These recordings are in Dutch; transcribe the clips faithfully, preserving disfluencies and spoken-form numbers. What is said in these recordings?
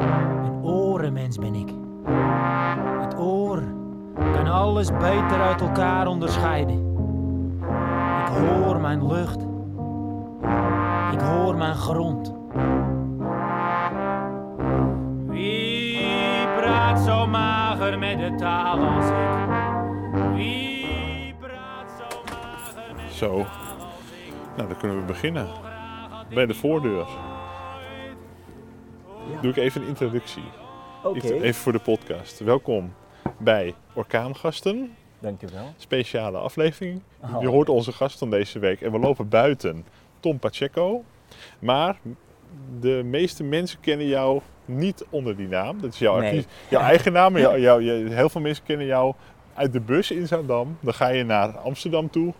Een orenmens ben ik. Het oor kan alles beter uit elkaar onderscheiden. Ik hoor mijn lucht. Ik hoor mijn grond. Wie praat zo mager met de taal als ik? Wie praat zo mager met de taal als ik? Nou, dan kunnen we beginnen. Bij de voordeur. Ja. Doe ik even een introductie. Okay. Ik doe even voor de podcast. Welkom bij Orkaangasten. Dank u wel. Speciale aflevering. Oh. Je hoort onze gast van deze week en we lopen buiten. Tom Pacheco. Maar de meeste mensen kennen jou niet onder die naam. Dat is jouw, nee. artiest, jouw eigen naam. Jou, jou, jou, heel veel mensen kennen jou uit de bus in Zaandam. Dan ga je naar Amsterdam toe.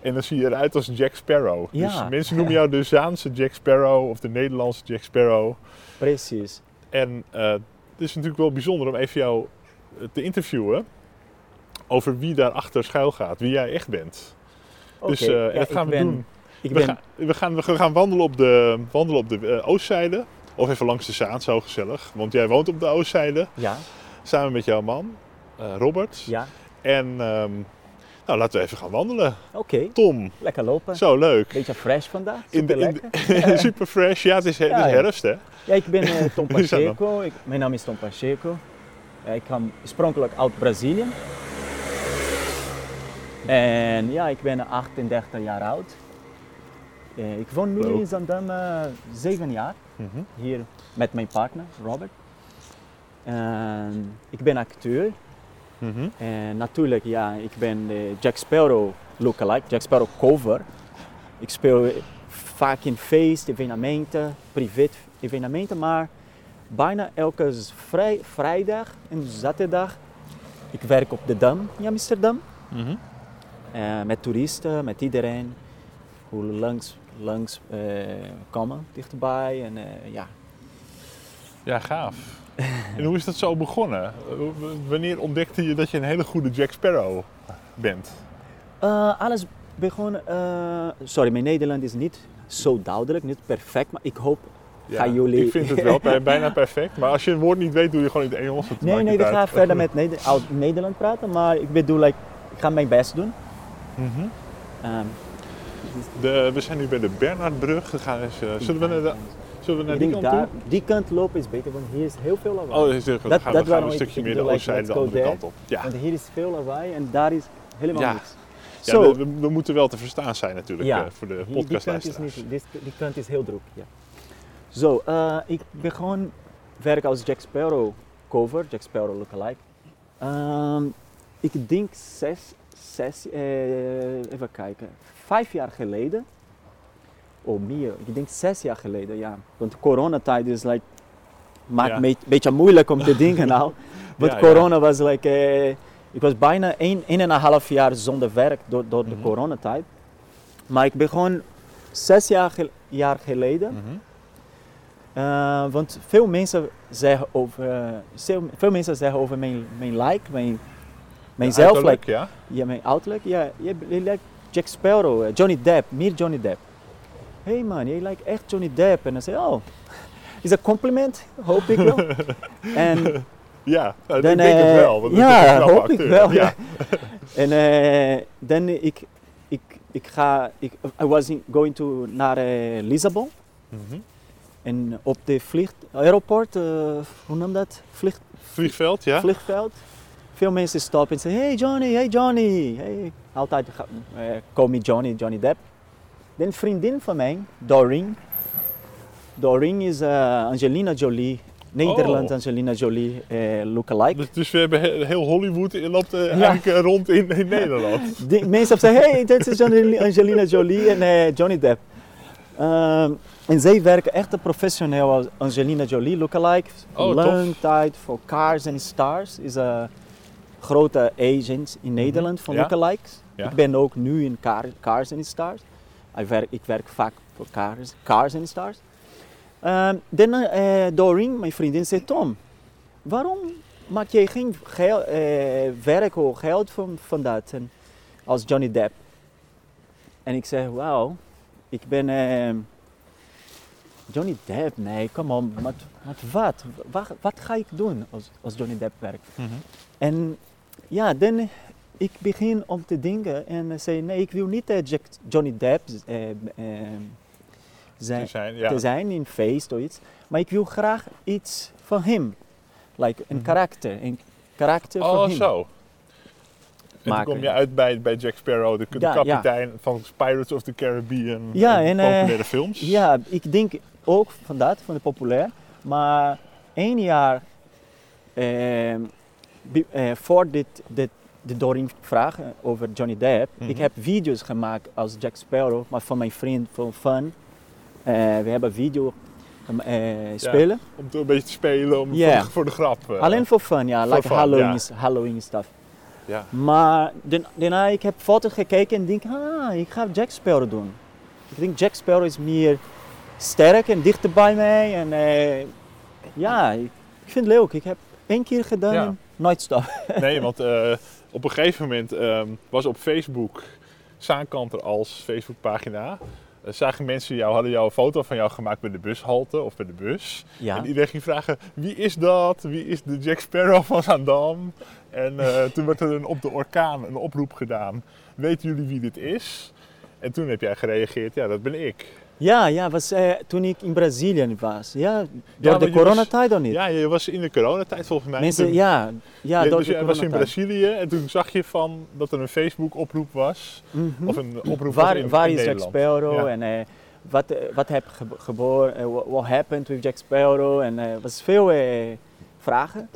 En dan zie je eruit als Jack Sparrow. Ja. Dus mensen noemen jou de Zaanse Jack Sparrow of de Nederlandse Jack Sparrow. Precies. En uh, het is natuurlijk wel bijzonder om even jou te interviewen over wie daarachter schuil gaat, wie jij echt bent. Okay, dus uh, ja, dat gaan we ben, doen. We, ben... gaan, we, gaan, we gaan wandelen op de, wandelen op de uh, Oostzijde. Of even langs de Zaan, zo gezellig. Want jij woont op de Oostzijde. Ja. Samen met jouw man, uh, Robert. Ja. En um, nou, laten we even gaan wandelen. Oké. Okay. Tom. Lekker lopen. Zo leuk. Beetje fresh vandaag. In de, in de, super fresh. Ja, het is, ja, het is herfst, hè? Ja, ik ben uh, Tom Pacheco. ik, mijn naam is Tom Pacheco. Uh, ik kom oorspronkelijk uit Brazilië. En ja, ik ben achtendertig jaar oud. Eh, ik woon nu in Zaandam uh, zeven jaar, mm-hmm. hier met mijn partner Robert. En ik ben acteur. Mm-hmm. En natuurlijk, ja, ik ben de Jack Sparrow lookalike, Jack Sparrow cover. Ik speel vaak in feest, evenementen, privé evenementen, maar bijna elke vrij, vrijdag en zaterdag. Ik werk op de Dam in Amsterdam. Mm-hmm. Uh, met toeristen, met iedereen, hoe langs, langs uh, komen, dichterbij en uh, ja. Ja, gaaf. En hoe is dat zo begonnen? Wanneer ontdekte je dat je een hele goede Jack Sparrow bent? Uh, alles begon, uh, sorry, mijn Nederland is niet zo duidelijk, niet perfect, maar ik hoop... Ja, jullie... Ik vind het wel bijna perfect, maar als je een woord niet weet, doe je gewoon in het Engels. Het nee, nee, ik ga verder met Nederland, Nederland praten, maar ik bedoel, like, ik ga mijn best doen. Mm-hmm. Um, de, we zijn nu bij de Bernhardbrug gegaan. Dus, uh, zullen, we naar de, zullen we naar die kant daar, toe? Die kant lopen is beter, want hier is heel veel lawaai. Oh, is heel goed. Dat, gaan, dat we gaan een stukje meer de oostzijde de andere kant op. Ja. Want hier is veel lawaai en daar is helemaal ja. niks. Ja, so, we, we moeten wel te verstaan zijn natuurlijk ja. uh, voor de podcastluisteraars. Die, die, die kant is heel druk, ja. Zo, uh, ik begon werken als Jack Sparrow cover, Jack Sparrow lookalike. Um, ik denk zes, zes eh, even kijken, vijf jaar geleden, of meer, ik denk zes jaar geleden, ja. Want coronatijd is, like, maakt ja. me, beetje moeilijk om te denken nou. Want ja, corona ja. was, like, eh, ik was bijna een, een en een half jaar zonder werk door, door mm-hmm. de coronatijd. Maar ik begon zes jaar, jaar geleden. Mm-hmm. Uh, want veel mensen zeggen over, uh, veel mensen zeggen over mijn, mijn like, mijn, mijn zelf, outlook, like, ja? ja, mijn outlook, ja, je lijkt Jack Sparrow, uh, Johnny Depp, meer Johnny Depp. Hé hey man, je lijkt echt Johnny Depp. En dan zeg je, oh, is dat compliment? Hoop ik wel. En ja, nou, dan, ik denk uh, het wel. Want ja, het hoop acteur, ik wel. Ja. En uh, dan ik, ik, ik ga, ik I was in, going to naar uh, Lisbon. Mm-hmm. En op de vlieg, airport, uh, hoe noem dat? Vlieg, vliegveld, ja. Vliegveld. Veel mensen stoppen en zeggen, hey Johnny, hey Johnny. Hey. Altijd uh, call me Johnny, Johnny Depp. Dan een vriendin van mij, Doreen. Doreen is uh, Angelina Jolie. Nederland oh. Angelina Jolie uh, lookalike. Dus, dus we hebben heel Hollywood loopt uh, ja. eigenlijk rond in, in Nederland. Die mensen zeggen, hey, dit is Angelina Jolie en uh, Johnny Depp. Um, en zij werken echt professioneel als Angelina Jolie lookalike. Oh, lang tof. Tijd voor Cars and Stars is een grote agent in Nederland voor ja? lookalikes. Ja. Ik ben ook nu in car, Cars and Stars. Ik werk, ik werk vaak voor Cars, Cars and Stars. Um, dan uh, Doreen, mijn vriendin, zei Tom, waarom maak jij geen geld, uh, werk of geld van, van dat en, als Johnny Depp? En ik zei, wauw. Ik ben, eh, Johnny Depp, nee, kom op, maar wat, wat? Wat ga ik doen als, als Johnny Depp werkt? Mm-hmm. En ja, dan ik begin om te denken en zei, nee, ik wil niet uh, Jack, Johnny Depp uh, uh, zijn, te, zijn, ja. te zijn in feest of iets, maar ik wil graag iets van hem. Like, een mm-hmm. karakter, een karakter oh, van hem. Oh, zo. En dan kom je uit bij, bij Jack Sparrow, de, de ja, kapitein ja. van Pirates of the Caribbean, ja, en, en populaire uh, films. Ja, ik denk ook van dat, van de populair. Maar één jaar eh, be, eh, voor dit, dit, de Doreen vraag over Johnny Depp, mm-hmm. ik heb video's gemaakt als Jack Sparrow, maar van mijn vriend, van Fun. Eh, we hebben video eh, spelen. Ja, om een beetje te spelen, om yeah. voor, voor de grap. Eh. Alleen voor Fun, ja, voor like fun, Halloween, ja. Halloween stuff. Ja. Maar daarna ik heb foto's gekeken en denk, ah, ik ga Jack Sparrow doen. Ik denk Jack Sparrow is meer sterk en dichter bij mij. En eh, ja, ik vind het leuk. Ik heb één keer gedaan ja. en nooit stoppen. Nee, want uh, op een gegeven moment um, was op Facebook Zaan Kanter als Facebookpagina. Uh, zagen mensen jou, hadden jou een foto van jou gemaakt bij de bushalte of bij de bus. Ja. En iedereen ging vragen, wie is dat? Wie is de Jack Sparrow van Zaandam? En uh, toen werd er een, op de orkaan een oproep gedaan. Weten jullie wie dit is? En toen heb jij gereageerd, ja, dat ben ik. Ja, ja was, uh, toen ik in Brazilië was. Ja, door ja, de coronatijd of niet? Ja, je was in de coronatijd volgens mij. Mensen, toen, ja, ja, ja, door dus de je was in Brazilië en toen zag je van dat er een Facebook-oproep was. Mm-hmm. Of een oproep waar, in, waar in is Nederland. Jack Sparrow ja. en uh, wat, uh, wat heb ge- geboren, uh, what happened with Jack Sparrow. En er uh, was veel uh, vragen.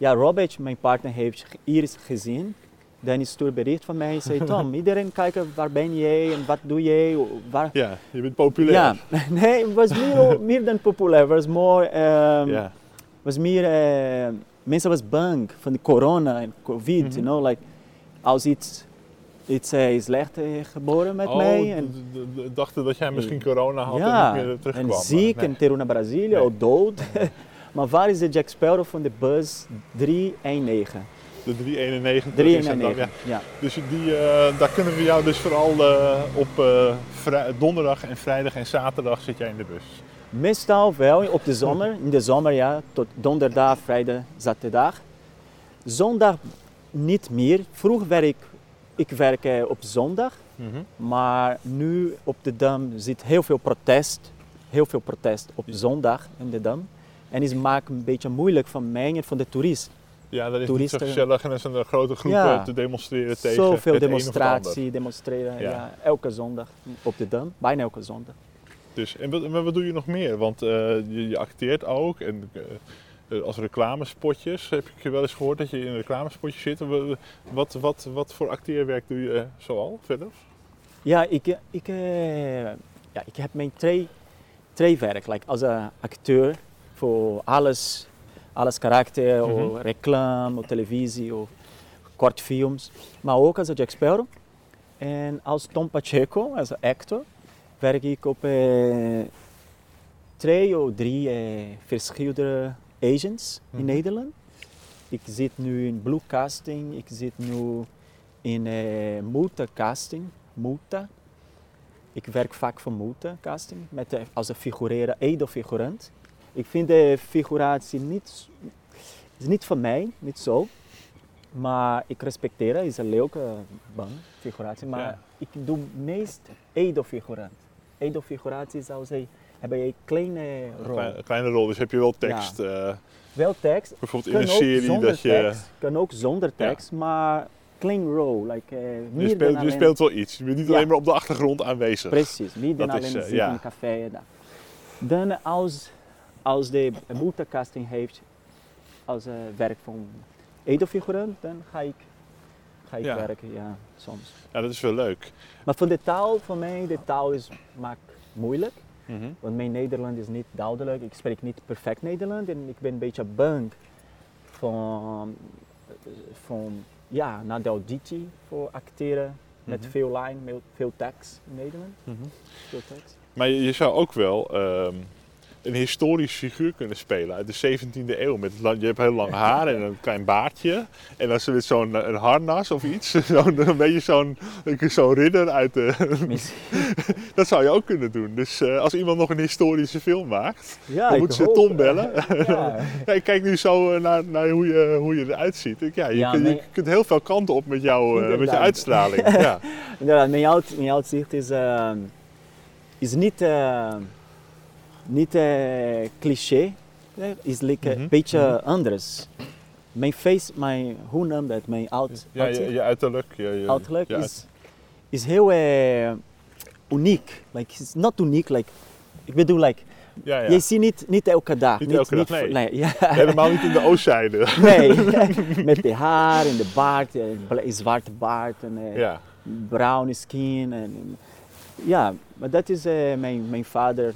Ja, Robert, mijn partner, heeft Iris gezien. Dan is toen bericht van mij. Hij zei, Tom, iedereen kijken, waar ben jij en wat doe jij? Waar... Ja, je bent populair. Ja, nee, het was meer, meer dan populair. Het was more, um, yeah. was meer, uh, mensen was bang van de corona en COVID. Mm-hmm. You know, like, als iets, iets uh, slecht uh, geboren met oh, mij. En d- d- d- dachten dat jij misschien corona had ja, en niet meer terugkwam. En ziek nee. en terug naar Brazilië, nee. of dood. Nee. Maar waar is de Jack Sparrow van de bus driehonderdnegentien? De driehonderdeenennegentig. driehonderdeenennegentig, ja. ja. Dus die, uh, daar kunnen we jou dus vooral uh, op uh, vri- donderdag en vrijdag en zaterdag zit jij in de bus. Meestal wel, op de zomer. In de zomer, ja, tot donderdag, vrijdag, zaterdag. Zondag niet meer. Vroeger werk ik werk uh, op zondag. Mm-hmm. Maar nu op de Dam zit heel veel protest. Heel veel protest op zondag in de Dam. En het maakt een beetje moeilijk van mij en van de toerist. Ja, dat is toeristen. Niet zo gezellig en er zijn er grote groepen ja. te demonstreren tegen het een of ander. Zoveel demonstratie, demonstreren, ja. ja, elke zondag op de Dam, bijna elke zondag. Dus, en wat, maar wat doe je nog meer? Want uh, je, je acteert ook en uh, als reclamespotjes, heb ik wel eens gehoord dat je in een reclamespotje zit. Wat, wat, wat voor acteerwerk doe je uh, zoal verder? Ja, ik, ik, uh, ja, ik heb mijn twee, twee werk, like, als een acteur voor alles. Alles karakter, mm-hmm. of reclame, of televisie, of kortfilms. Maar ook als Jack Sparrow. En als Tom Pacheco, als actor, werk ik op eh, twee of drie eh, verschillende agents mm-hmm. in Nederland. Ik zit nu in Blue Casting, ik zit nu in eh, Multa Casting, Multa. Ik werk vaak voor Multa Casting, met, als een figurera, edelfigurant. Ik vind de figuratie niet, is niet van mij, niet zo, maar ik respecteer het, is een leuke bang, figuratie, maar ja. ik doe meest edelfigurant. Edelfiguratie zou zeggen, heb je een kleine rol. Een kleine, kleine rol, dus heb je wel tekst. Ja. Uh, wel tekst, bijvoorbeeld in een serie dat je... Tekst, kan ook zonder tekst, ja. maar klein rol. Like, uh, je, speelt, je alleen... speelt wel iets, je bent niet ja. alleen maar op de achtergrond aanwezig. Precies, niet alleen is, uh, zitten ja. in een café. Dan, dan als... Als de multicasting heeft als uh, werk van edelfigurant, dan ga ik, ga ik ja. werken, ja, soms. Ja, dat is wel leuk. Maar voor de taal, voor mij, de taal is maakt moeilijk. Mm-hmm. Want mijn Nederlands is niet duidelijk. Ik spreek niet perfect Nederlands en ik ben een beetje bang van, van ja, naar de auditie voor acteren mm-hmm. met veel lijn, veel tekst in Nederland. Mm-hmm. Veel tekst. Maar je, je zou ook wel... Um... een historisch figuur kunnen spelen uit de zeventiende eeuw. Met, je hebt heel lang haar en een klein baardje. En dan zit zo'n een harnas of iets. Zo'n, een beetje zo'n, zo'n ridder uit de... Dat zou je ook kunnen doen. Dus uh, als iemand nog een historische film maakt, ja, dan moet ze Tom bellen. Ja. Ja, ik kijk nu zo naar, naar hoe, je, hoe je eruit ziet. Ja, je, ja, kun, je mijn... kunt heel veel kanten op met, jou, uh, met je uitstraling. Ja. Inderdaad, mijn, uit, mijn uitzicht is, uh, is niet... Uh, Niet uh, cliché, is like mm-hmm. een beetje mm-hmm. anders. Mijn face, mijn, hoe noem dat? Mijn out, ja, ja, je uiterlijk. Ja, ja, uiterlijk ja, is, uit... is heel uh, uniek. Like, it's not uniek. Like, ik bedoel, like, ja, ja. je ziet niet, niet elke dag. Niet, niet elke niet, dag, niet, nee. nee ja. Helemaal niet in de Oostzijde. Nee, met de haar en de baard, een zwarte baard en uh, ja. bruine skin. En, ja, maar dat is uh, mijn, mijn vader.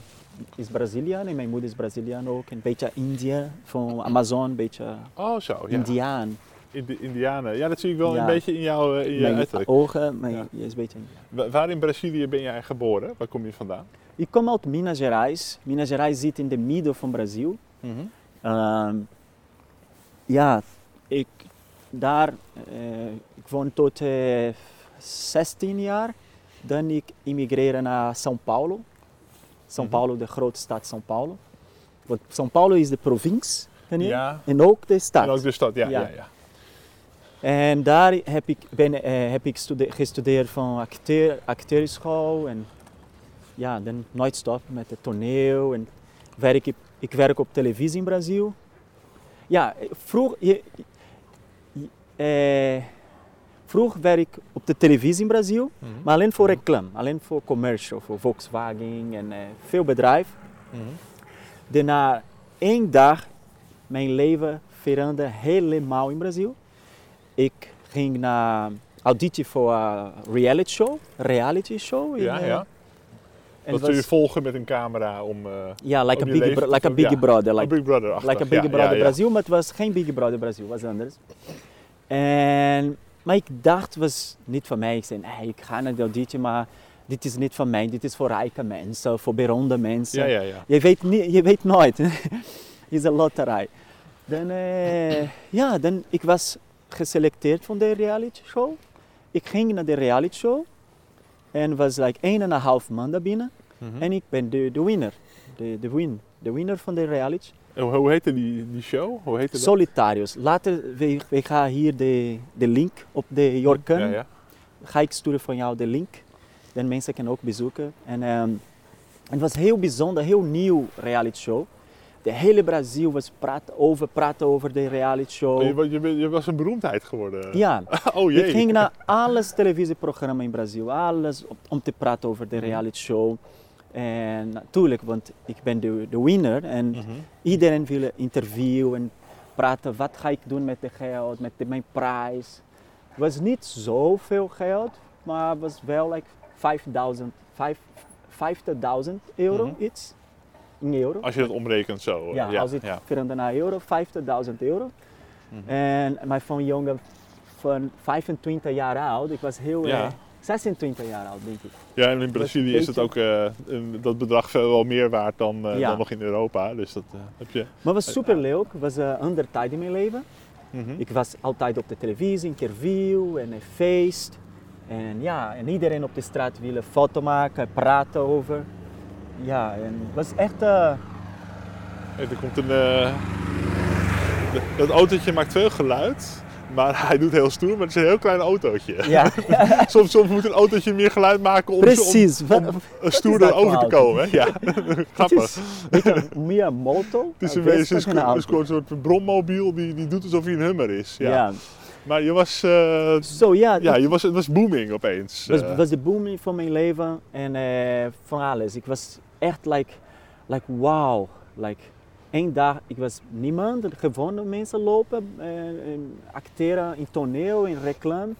Is Braziliaan en mijn moeder is Braziliaan ook. Een beetje India, van Amazon, een beetje oh, zo, ja. Indiaan. Indi- Indianen, ja, dat zie ik wel ja. een beetje in jouw in je uiterlijk. Ogen, maar ja. is een beetje Indiaan. Waar in Brazilië ben jij geboren? Waar kom je vandaan? Ik kom uit Minas Gerais. Minas Gerais zit in de midden van Brazil. Mm-hmm. Uh, ja, ik daar, uh, ik woon tot uh, zestien jaar. Dan ik immigreerde naar São Paulo. São Paulo, de grote stad São Paulo. Want São Paulo is de provincie ja. en ook de stad. En ook de stad, ja. ja. ja, ja. En daar heb ik, ben, eh, heb ik stude- gestudeerd van acteur, acteurschool. En ja, dan nooit stoppen met het toneel. En werk ik, ik werk op televisie in Brazil. Ja, vroeg, je, je, eh, vroeg werd ik op de televisie in Brazil, mm-hmm. maar alleen voor reclame, alleen voor commercial, voor Volkswagen en uh, veel bedrijven. Mm-hmm. Daarna één dag, mijn leven veranderde helemaal in Brazil. Ik ging naar auditie voor een reality show. Reality show in, ja, ja. Uh, dat was, je volgen met een camera om. Uh, ja, like, om a, big bro- like a Big Brother. Like a Big Brother, like a big ja, brother ja, ja. Brazil, maar het was geen Big Brother Brazil, het was anders. En. Maar ik dacht, het was niet van mij. Ik zei, nee, ik ga naar de auditie, maar dit is niet van mij. Dit is voor rijke mensen, voor beroemde mensen. Ja, ja, ja. Je weet, niet, je weet nooit. Het is een loterij. Dan, eh, ja, dan, ik was geselecteerd van de reality show. Ik ging naar de reality show. En was like een en een half maand binnen. Mm-hmm. En ik ben de, de winner. De, de, win, de winner van de reality. Hoe heette die, die show? Hoe heette dat? Solitários. Later, we, we gaan hier de, de link op de Jorkan. Ja, ja. Ga ik sturen van jou de link. Dan mensen kunnen ook bezoeken. En um, het was heel bijzonder, heel nieuw reality show. De hele Brazil was praten over, praten over de reality show. Je, je, je was een beroemdheid geworden. Ja. Oh jee. Ik ging naar alles televisieprogramma in Brazil. Alles op, om te praten over de reality show. En natuurlijk, want ik ben de, de winner en mm-hmm. iedereen wil interviewen en praten. Wat ga ik doen met de geld, met de, mijn prijs? Het was niet zoveel geld, maar het was wel like vijftigduizend euro mm-hmm. iets. In euro. Als je dat omrekent zo. Ja, ja als ik ja. veranderde naar euro, vijftigduizend euro. Mm-hmm. En maar van jongen van vijfentwintig jaar oud, ik was heel... Ja. Uh, zesentwintig jaar oud, denk ik. Ja, en in Brazilië is het ook uh, een, dat bedrag veel wel meer waard dan, uh, ja. dan nog in Europa. Dus dat, uh, heb je... Maar het was super leuk. Het was een andere tijd in mijn leven. Mm-hmm. Ik was altijd op de televisie, een interview en een feest. En ja, en iedereen op de straat wilde een foto maken, praten over. Ja, en het was echt... Uh... Hey, er komt een... Uh... Dat autootje maakt veel geluid. Maar hij doet heel stoer, maar het is een heel klein autootje. Ja. soms, soms moet een autootje meer geluid maken om, Precies. om, om een stoerder over te komen. Ja. Grappig. Het is meer moto. Het is een, is een, een, een, een soort brommobiel die, die doet alsof hij een Hummer is. Ja. Ja. Maar je was, uh, so, yeah, ja, je was, het was booming opeens. Het was, was de booming van mijn leven en uh, van alles. Ik was echt like, like wow. Like, Eén dag, ik was niemand, gewone mensen lopen, eh, acteren in toneel, in reclame.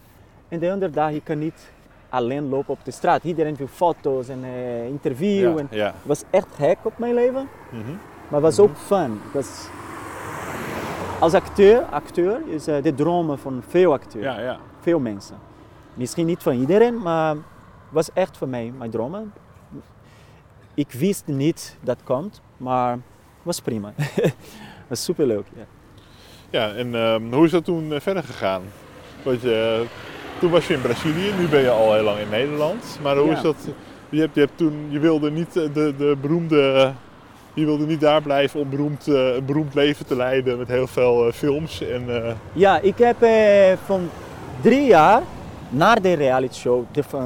En de andere dag, je kan niet alleen lopen op de straat. Iedereen wil foto's en eh, interview. Het ja, ja. was echt gek op mijn leven, mm-hmm. maar het was mm-hmm. ook fun. Was... Als acteur, acteur is uh, de droom van veel acteurs, ja, ja. veel mensen. Misschien niet van iedereen, maar het was echt voor mij mijn droom. Ik wist niet dat het komt, maar het was prima. Het was superleuk, ja. Ja, en um, hoe is dat toen verder gegaan? Want je, uh, toen was je in Brazilië, nu ben je al heel lang in Nederland. Maar hoe ja. is dat? Je, hebt, je, hebt toen, je wilde niet de, de beroemde... Je wilde niet daar blijven om beroemd, uh, een beroemd leven te leiden met heel veel uh, films. En, uh... Ja, ik heb uh, van drie jaar na de reality show, de, uh,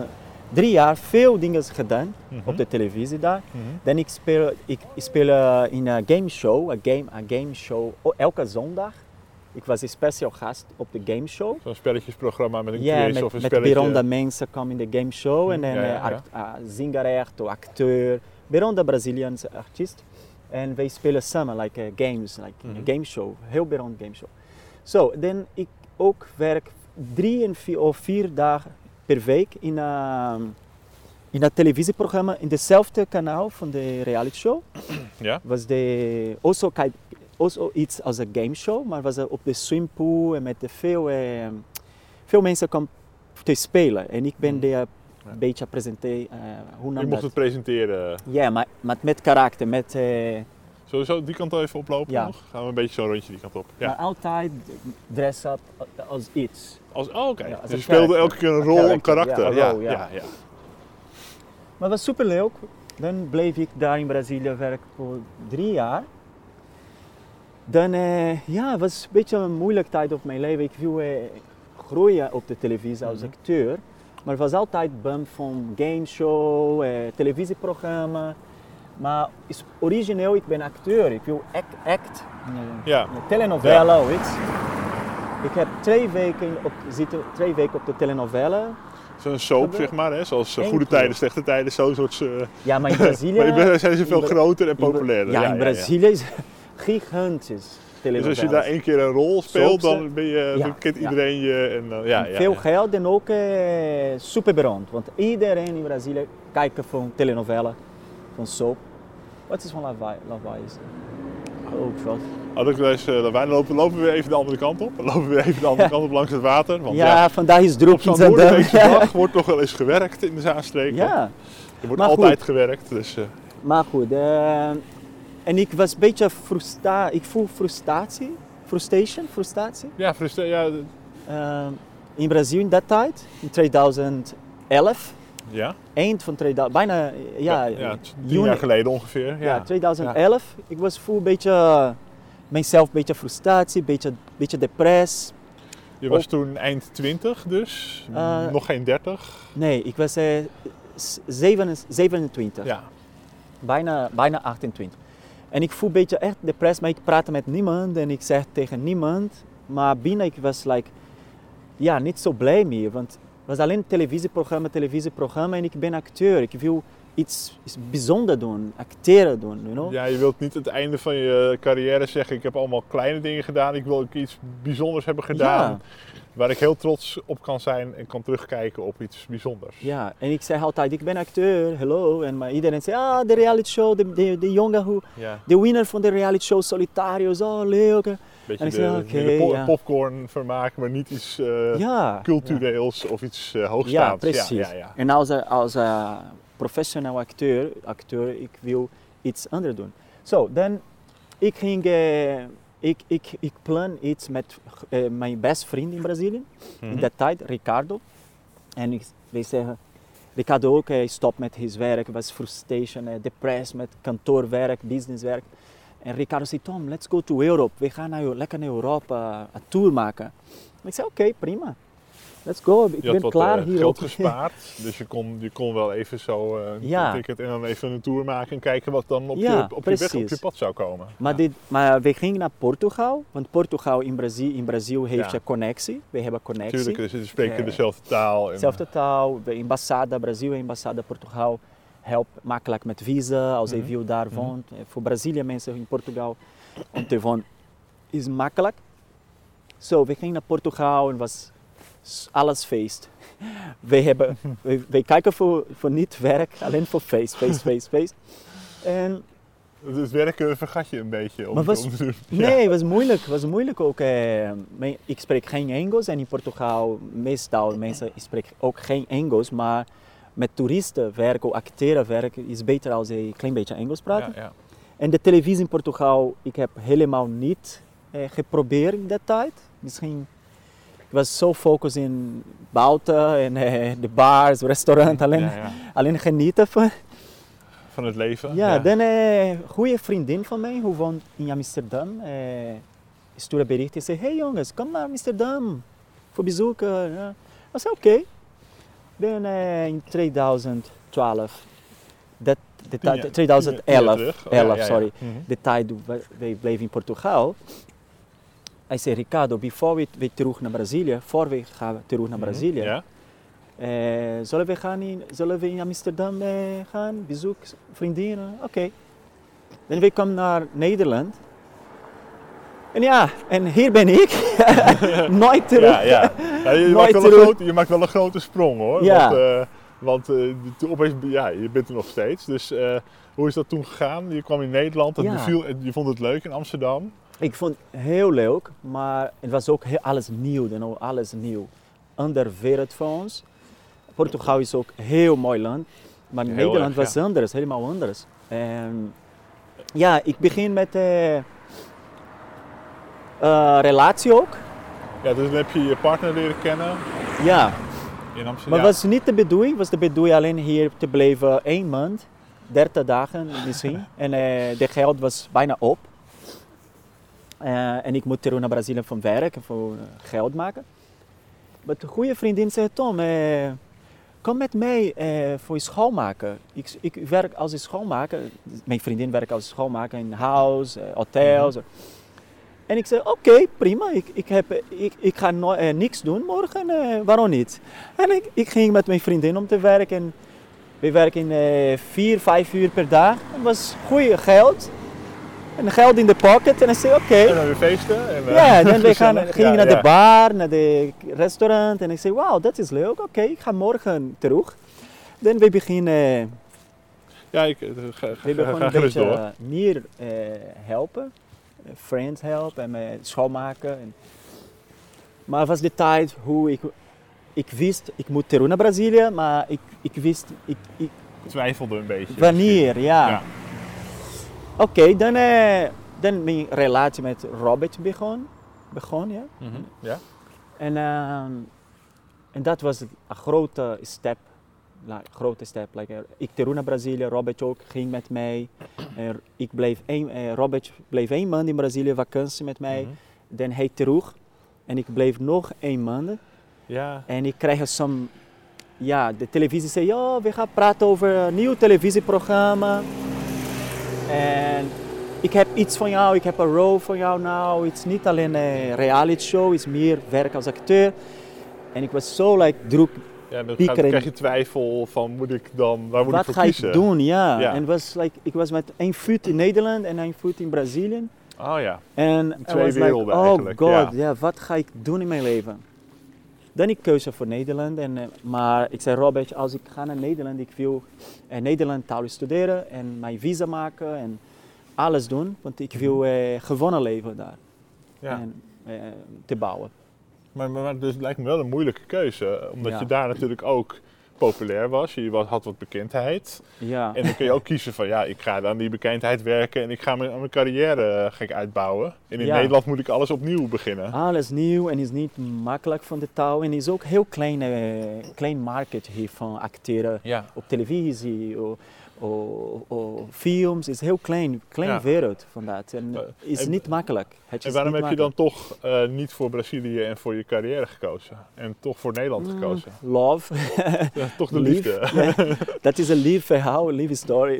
drie jaar veel dingen gedaan mm-hmm. op de televisie daar. Mm-hmm. Dan ik speel, ik speel uh, in een game show, een game, een game show oh, elke zondag. Ik was een special gast op de game show. Zo'n spelletjesprogramma met een quiz yeah, of een met spelletje. Ja, met beroemde mensen komen in de game show en dan ja, ja, ja. uh, zingarecht, acteur, beroemde Braziliaanse artiest. En wij spelen samen, like uh, games, like mm-hmm. een game show, heel beroemd game show. Zo, so, dan ik ook werk drie en vier, of vier dagen per week in een in een televisieprogramma in dezelfde kanaal van de reality show. Ja. Was de also, also iets als een game show, maar was op de swimpool en met veel eh, veel mensen komen te spelen en ik ben mm. de een beetje presenteren. Uh, hoe nam je mocht dat? Het presenteren. Ja, maar, maar met karakter. Met, uh... Sowieso die kant even oplopen ja. nog? Gaan we een beetje zo'n rondje die kant op. Ja. Maar altijd dress up als iets. Als, oh, oké. Okay. Ja, dus je speelde elke keer een rol, een karakter. karakter. Ja, een rol, ja. Ja, ja. Maar het was superleuk. Dan bleef ik daar in Brazilië werken voor drie jaar. Dan, uh, ja, het was een beetje een moeilijke tijd op mijn leven. Ik wil uh, groeien op de televisie als mm-hmm. acteur. Maar het was altijd bump van gameshow, eh, televisieprogramma. Maar is origineel, ik ben acteur. Ik wil act, act ja. telenovela of ja. iets. Ik heb twee weken op, zitten, twee weken op de telenovela. Zo'n soap, zeg maar, hè? Zoals Eén Goede keer. Tijden, Slechte Tijden, zo'n soort... Uh... Ja, maar in Brazilië... maar in Brazilië zijn ze veel Bra- groter en populairder. Ja, ja, ja, in Brazilië ja, ja. is gigantisch. Dus als je daar één keer een rol speelt, Soapse. dan ben je, ja, kent iedereen ja. je. En, uh, ja, en ja, veel ja. geld en ook eh, super beroemd. Want iedereen in Brazilië kijkt van telenovela, van soap. Wat is van lawaai? Lawaai is ook wat. Als ik lees lawaai, dan lopen we weer even de andere kant op. Dan lopen we weer even de andere kant op langs het water. Want, ja, ja, vandaag is druk in Zaandam. Op zo'n Noordweekse dag wordt toch wel eens gewerkt in de Zaanstreek. Ja. Er wordt maar altijd goed. gewerkt. Dus, uh... Maar goed. Uh... En ik was een beetje frustratie, ik voel frustratie, frustration, frustratie. Ja, frustratie, ja. Uh, in Brazilië in dat tijd, in tweeduizend elf, ja. eind van tweeduizend, bijna, ja. ja, ja tien jaar geleden ongeveer. Ja, ja tweeduizend elf, ja. ik was voel een beetje, mijzelf een beetje frustratie, een beetje, beetje depressie. Je was Op, toen eind twintig dus, uh, nog geen dertig? Nee, ik was uh, zevenentwintig, ja. bijna, bijna achtentwintig. En ik voel een beetje echt depressief, maar ik praat met niemand en ik zeg tegen niemand. Maar binnen ik was like, ja, niet zo blij meer, want het was alleen televisieprogramma, televisieprogramma en ik ben acteur. Ik wil iets, iets bijzonders doen, acteren doen, you know? Ja, je wilt niet het einde van je carrière zeggen, ik heb allemaal kleine dingen gedaan, ik wil ook iets bijzonders hebben gedaan. Ja. Waar ik heel trots op kan zijn en kan terugkijken op iets bijzonders. Ja, en ik zeg altijd, ik ben acteur, hello. En maar iedereen zegt, ah, de reality show, de, de, de jongen, hoe, ja. de winner van de reality show, Solitários, oh leuk. Beetje en ik de, zeg, okay, de po- ja. popcorn vermaak, maar niet iets uh, ja, cultureels ja. of iets uh, hoogstaands. Ja, precies. Ja, ja, ja. En als, als uh, professioneel acteur, acteur, ik wil iets anders doen. Zo, so, dan, ik ging... Uh, Ik, ik, ik plan iets met uh, mijn beste vriend in Brazilië, mm-hmm. in dat tijd, Ricardo. En ik, wij zeggen, Ricardo ook, hij stopt met zijn werk, was frustration, uh, depressed met kantoorwerk, businesswerk. En Ricardo zei, Tom, let's go to Europe, we gaan naar, lekker naar Europa, een tour maken. En ik zei, oké, okay, prima, let's go, ik je ben wat, klaar uh, hier. Je had geld gespaard, dus je kon, je kon wel even zo uh, een ja. ticket en dan even een tour maken en kijken wat dan op, ja, je, op je weg, op je pad zou komen. Maar, ja. dit, maar we gingen naar Portugal, want Portugal in Brazilië, in Brazilië heeft ja. je connectie, we hebben connectie. Tuurlijk, ze dus spreken ja. dezelfde taal. Dezelfde en... taal, de ambassade Brazilië, ambassade Portugal helpt makkelijk met visa, als mm-hmm. je veel daar mm-hmm. woont. Voor Brazilië mensen in Portugal om te wonen is makkelijk. Zo, so, we gingen naar Portugal en was... alles feest. Wij, hebben, wij, wij kijken voor, voor niet werk, alleen voor feest, feest, feest, feest. En dus werken vergat je een beetje om was, te doen. Nee, het was moeilijk. was moeilijk ook. Eh, ik spreek geen Engels en in Portugal meestal mensen spreken ook geen Engels, maar met toeristen werken, acteren werken, is beter als je een klein beetje Engels praat. Ja, ja. En de televisie in Portugal, ik heb helemaal niet eh, geprobeerd in dat tijd. Misschien, ik was zo gefocust in buiten en eh, de bars, restaurant, alleen, ja, ja. alleen genieten van. Van het leven. Ja, ja. Dan een eh, goede vriendin van mij, die woont in Amsterdam, eh, stuurde berichten en zei, hey jongens, kom naar Amsterdam voor bezoeken. Ja. Ik zei, oké. Okay. Dan eh, in tweeduizend twaalf, dat De tijd, ja, tweeduizend elf, ja, oh, elf ja, ja, ja. sorry, mm-hmm. de tijd wij bleven in Portugal. Hij zei, Ricardo, before we, we terug naar Brazilië, voor we gaan terug naar Brazilië, mm-hmm. yeah. eh, zullen, we gaan in, zullen we in Amsterdam eh, gaan, bezoek, vriendinnen, oké. Okay. Dan we komen naar Nederland. En ja, en hier ben ik, nooit terug. Ja, ja. Ja, je, nooit maakt terug. Groot, je maakt wel een grote sprong hoor. Ja. Want, uh, Want uh, opeens, ja, je bent er nog steeds, dus uh, hoe is dat toen gegaan? Je kwam in Nederland, het ja. beviel, je vond het leuk in Amsterdam? Ik vond het heel leuk, maar het was ook heel, alles nieuw, you know, alles nieuw. Andere wereld voor ons. Portugal is ook een heel mooi land, maar heel Nederland erg, was ja. anders, helemaal anders. En, ja, ik begin met uh, uh, relatie ook. Ja, dus dan heb je je partner leren kennen. Ja. Maar was niet de bedoeling, was de bedoeling alleen hier te blijven één maand, dertig dagen misschien. En uh, de geld was bijna op. Uh, en ik moet terug naar Brazilië van werken, voor uh, geld maken. Maar een goede vriendin zei, Tom, uh, kom met mij uh, voor schoonmaken. Ik, ik werk als schoonmaker, mijn vriendin werkt als schoonmaker in huis, uh, hotels. Mm-hmm. En ik zei, oké, okay, prima, ik, ik, heb, ik, ik ga no, eh, niks doen morgen, eh, waarom niet? En ik, ik ging met mijn vriendin om te werken. En we werken eh, vier, vijf uur per dag. Het was goede geld. En geld in de pocket. En ik zei, oké. Okay. En dan weer feesten. En, uh, ja, dan we gaan, gingen ja, naar ja. de bar, naar het restaurant. En ik zei, wauw, dat is leuk. Oké, okay, ik ga morgen terug. Dan we beginnen... Eh, ja, ik ga, ga, we ga, ga een beetje door. Uh, meer uh, helpen. Friends helpen en schoonmaken. En... Maar het was de tijd hoe ik... Ik wist, ik moet terug naar Brazilië, maar ik, ik wist... Ik, ik twijfelde een beetje. Wanneer, ja. ja. Oké, okay, dan, eh, dan mijn relatie met Robert begon. Begon, ja. Mm-hmm. ja. En, uh, en dat was een grote stap. Like, grote stap. Like, ik terug naar Brazilië, Robert ook ging met mij. Uh, ik bleef een, uh, Robert bleef één maand in Brazilië, vakantie met mij. Mm-hmm. Dan hij terug en ik bleef nog één maand. Ja. En ik kreeg soms, ja, de televisie zei, ja, we gaan praten over een nieuw televisieprogramma. En ik heb iets van jou, ik heb een rol van jou nou. Het is niet alleen een reality show, het is meer werk als acteur. En ik was zo like, druk. Ja, dan, gaat, dan krijg je twijfel van, moet ik dan, waar moet Wat ik voor kiezen? Wat ga ik doen, ja. ja. En was, like, ik was met één voet in Nederland en één voet in Brazilië. Oh ja, en twee werelden like, oh eigenlijk. Oh god, ja. ja, wat ga ik doen in mijn leven? Dan ik keuze voor Nederland, en, maar ik zei Robert, als ik ga naar Nederland, ik wil in Nederland taal studeren en mijn visa maken en alles doen. Want ik wil eh, gewonnen leven daar ja. en eh, te bouwen. Maar, maar, maar dus het lijkt me wel een moeilijke keuze, omdat ja. je daar natuurlijk ook populair was, je had wat bekendheid. Ja. En dan kun je ook kiezen van ja, ik ga aan die bekendheid werken en ik ga mijn, mijn carrière gek uitbouwen. En in ja. Nederland moet ik alles opnieuw beginnen. Alles nieuw en is niet makkelijk van de taal en is ook heel klein, eh, klein market hier van acteren ja. op televisie. Of, O, o, films is heel klein, klein ja. wereld van dat en is en, niet makkelijk. Het is en waarom heb makkelijk. Je dan toch uh, niet voor Brazilië en voor je carrière gekozen en toch voor Nederland gekozen? Mm, love. Ja, toch de liefde. Dat is een lief verhaal, een lieve story.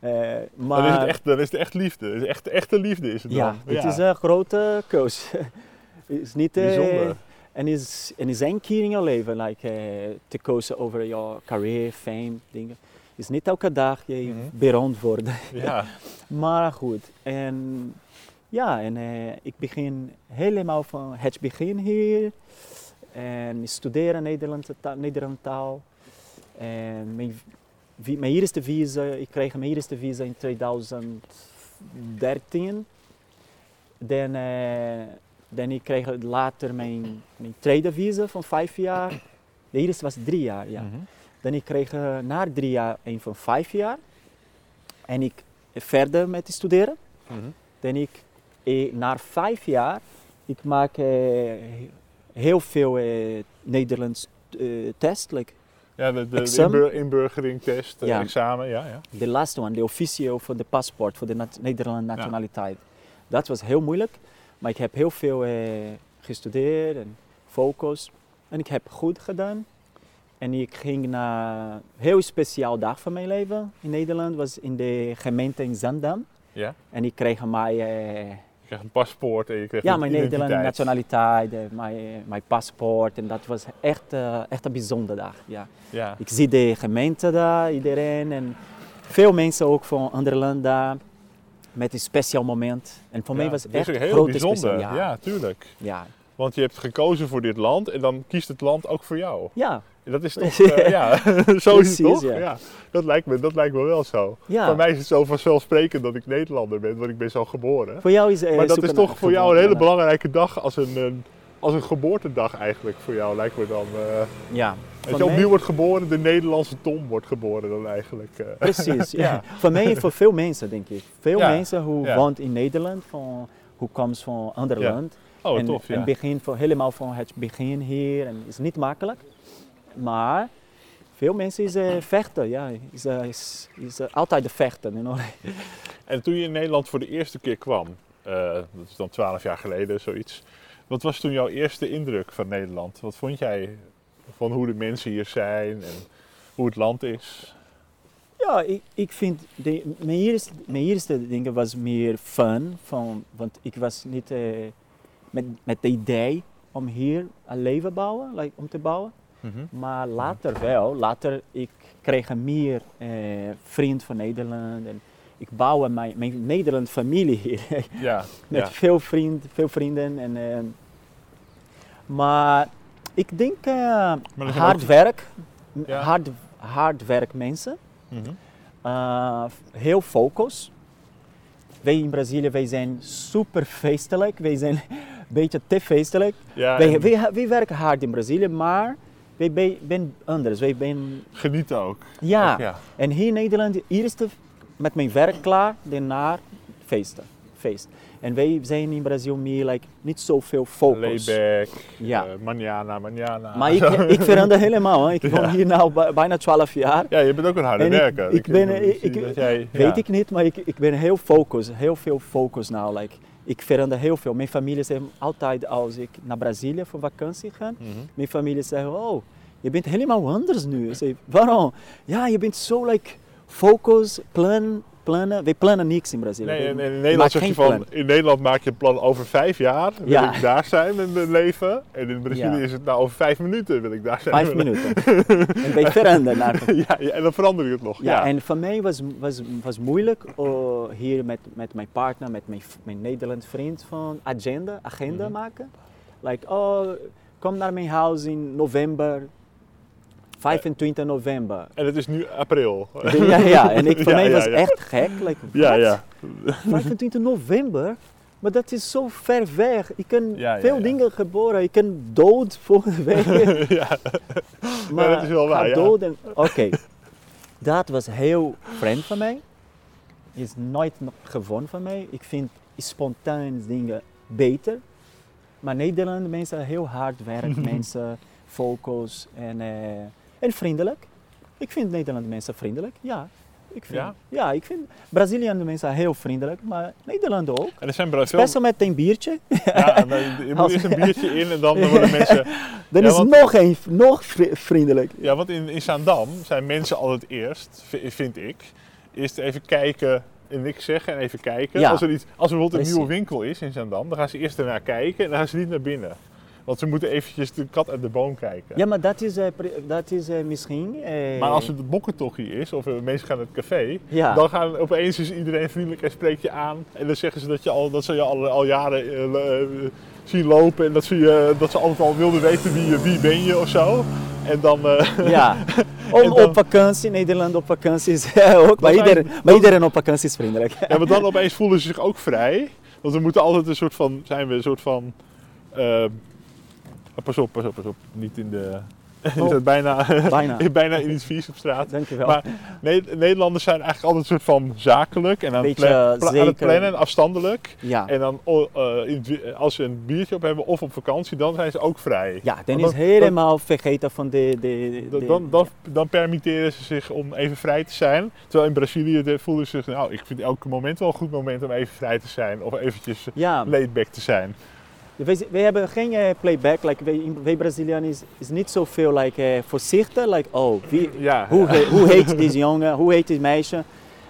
uh, maar dan is het echt, dan is het echt liefde, is echt, echte liefde is het dan. Ja, het ja. is een grote keuze. Is niet. Uh, Bijzonder. En is en is één keer in je leven, like uh, te kozen over je carrière, fame, dingen. Is niet elke dag je mm-hmm. beroemd worden. Ja. Maar goed, en ja, en uh, ik begin helemaal van het begin hier. En ik studeer Nederlandse taal. Nederlandse taal. En mijn, mijn eerste visa, ik kreeg mijn eerste visa in tweeduizend dertien. Dan, uh, dan ik kreeg ik later mijn, mijn tweede visa van vijf jaar. De eerste was drie jaar, ja. Mm-hmm. Dan ik kreeg uh, na drie jaar een van vijf jaar. En ik verder met studeren. Mm-hmm. Dan ik eh, na vijf jaar, ik maak eh, heel veel eh, Nederlands eh, test. Like, ja, de, de, de inbur- inburgeringtest, ja. Examen. Ja, ja. De laatste one, de officio voor de paspoort, voor de nat- Nederlandse nationaliteit. Ja. Dat was heel moeilijk, maar ik heb heel veel eh, gestudeerd en focus. En ik heb goed gedaan. En ik ging naar een heel speciaal dag van mijn leven in Nederland. Was in de gemeente in Zaandam. Ja. En ik kreeg mij... Eh, je kreeg een paspoort en je kreeg ja, een mijn Nederlandse nationaliteit, eh, mijn, mijn paspoort. En dat was echt, uh, echt een bijzondere dag. Ja. Ja. Ik zie de gemeente daar, iedereen. En veel mensen ook van andere landen. Met een speciaal moment. En voor ja, mij was het echt een heel bijzonder. Speciaal, ja. ja, tuurlijk. Ja. Want je hebt gekozen voor dit land en dan kiest het land ook voor jou. Ja. Dat is toch, uh, ja, zo is het toch? Ja. Ja, dat, lijkt me, dat lijkt me wel zo. Ja. Voor mij is het zo vanzelfsprekend dat ik Nederlander ben, want ik ben zo geboren. Voor jou is, uh, maar dat is toch voor jou een hele belangrijke dag als een, een, als een geboortedag eigenlijk voor jou, lijkt me dan. Uh, ja. Als je opnieuw mij... wordt geboren, de Nederlandse Tom wordt geboren dan eigenlijk. Uh. Precies, ja. Ja. Voor mij en voor veel mensen, denk ik. Veel ja. mensen hoe ja. woont in Nederland, van, hoe komt van ander ja. land. Oh, en, tof, ja. En begin van, helemaal van het begin hier, en is niet makkelijk. Maar veel mensen is uh, vechten, ja, is, uh, is, is uh, altijd vechten. You know? En toen je in Nederland voor de eerste keer kwam, uh, dat is dan twaalf jaar geleden zoiets. Wat was toen jouw eerste indruk van Nederland? Wat vond jij van hoe de mensen hier zijn en hoe het land is? Ja, ik, ik vind, de, mijn, eerste, mijn eerste ding was meer fun, van, want ik was niet uh, met, met het idee om hier een leven bouwen, like, om te bouwen. Mm-hmm. Maar later wel, later ik kreeg meer eh, vriend van Nederland en ik bouwde mijn, mijn Nederlandse familie hier. Ja, met ja. Veel, vriend, veel vrienden. En, eh, maar ik denk uh, maar hard ook... werk, ja. hard, hard werk mensen, mm-hmm. uh, heel focus. Wij in Brazilië, wij zijn super feestelijk, wij zijn een beetje te feestelijk. Ja, wij, en... wij, wij werken hard in Brazilië, maar... Wij zijn anders. Wij ben... Genieten ook. Ja. Ook, ja. En hier in Nederland, eerst met mijn werk klaar, daarna feesten. Feest. En wij zijn in Brazil meer like, niet zoveel focus. Layback, ja. uh, manana, manana. Maar ik, ik verander helemaal. Hè. Ik woon ja. hier nu bijna twaalf jaar. Ja, je bent ook een harde werker. Ik, ik ben, ik, ik, ik, jij, weet ja. ik niet, maar ik, ik ben heel focus. Heel veel focus nu. Like, ik verander heel veel. Mijn familie zegt altijd als ik naar Brazilië voor vakantie ga, mm-hmm. mijn familie zegt, oh, je bent helemaal anders nu. Ik zeg, waarom? Ja, je bent zo like, focus, plan, plannen. Wij plannen niks in Brazilië. Nee, in, in, Nederland zeg je van, in Nederland maak je een plan over vijf jaar, wil ja. ik daar zijn met mijn leven. En in Brazilië ja. is het nou over vijf minuten wil ik daar zijn. Vijf minuten. En ben je veranderd. Ja, ja, en dan verander ik het nog. Ja, ja. En voor mij was het was, was moeilijk uh, hier met, met mijn partner, met mijn, mijn Nederlandse vriend, van agenda, agenda mm-hmm. maken. Like, oh, kom naar mijn huis in november. vijfentwintig november. En het is nu april. Ja, ja. En ik, voor ja, mij was ja, ja. echt gek. Like, ja, ja. vijfentwintig november? Maar dat is zo ver weg. Ik kan ja, veel ja, dingen ja. geboren. Ik kan dood volgende week. Ja. Maar ja, dat is wel waar, ja. dood en... Oké. Okay. Dat was heel vreemd van mij. Is nooit gewoon van mij. Ik vind spontaan dingen beter. Maar Nederland, mensen heel hard werken, mensen... focus en, eh, en vriendelijk. Ik vind Nederlandse mensen vriendelijk, ja. Ik vind, ja? ja, ik vind Braziliaanse mensen heel vriendelijk, maar Nederlanders ook. En er zijn Brazil... Best wel met een biertje. Ja, je moet eerst een biertje in en dan worden mensen... Dan ja, is want... nog een, nog vriendelijk. Ja, want in, in Zaandam zijn mensen altijd eerst, vind ik, eerst even kijken... En niks zeggen en even kijken. Ja. Als er iets, als er bijvoorbeeld een nieuwe winkel is in Zaandam, dan gaan ze eerst ernaar kijken en dan gaan ze niet naar binnen. Want ze moeten eventjes de kat uit de boom kijken. Ja, maar dat is, uh, dat is uh, misschien... Uh... Maar als het bokkentokkie is, of uh, mensen gaan naar het café... Ja. Dan gaan opeens is iedereen vriendelijk en spreekt je aan. En dan zeggen ze dat, je al, dat ze je al, al jaren uh, uh, zien lopen... en dat ze, uh, dat ze altijd al wilden weten wie, wie ben je of zo. En dan... Uh, ja. Om dan, op vakantie, Nederland op vakantie is ook... Maar iedereen, maar iedereen op vakantie is vriendelijk. Ja, maar dan opeens voelen ze zich ook vrij. Want we moeten altijd een soort van... Zijn we een soort van... Uh, Pas op, pas op, pas op. Niet in de... Je zit bijna, bijna. bijna in iets vies op straat. Dankjewel. Maar ne- Nederlanders zijn eigenlijk altijd een soort van zakelijk en aan, Beetje, het, pla- aan het plannen, afstandelijk. Ja. En dan uh, als ze een biertje op hebben of op vakantie, dan zijn ze ook vrij. Ja, dan, dan is helemaal dan, vergeten van de... de, de dan, dan, dan permitteren ze zich om even vrij te zijn. Terwijl in Brazilië voelen ze zich, nou, ik vind elk moment wel een goed moment om even vrij te zijn. Of eventjes ja. laidback te zijn. We, we hebben geen uh, playback, like, we, we Brazilianen is, is niet zoveel like, uh, voorzichtig, like, oh, wie, ja, hoe, ja. He, hoe heet deze jongen, hoe heet dit meisje?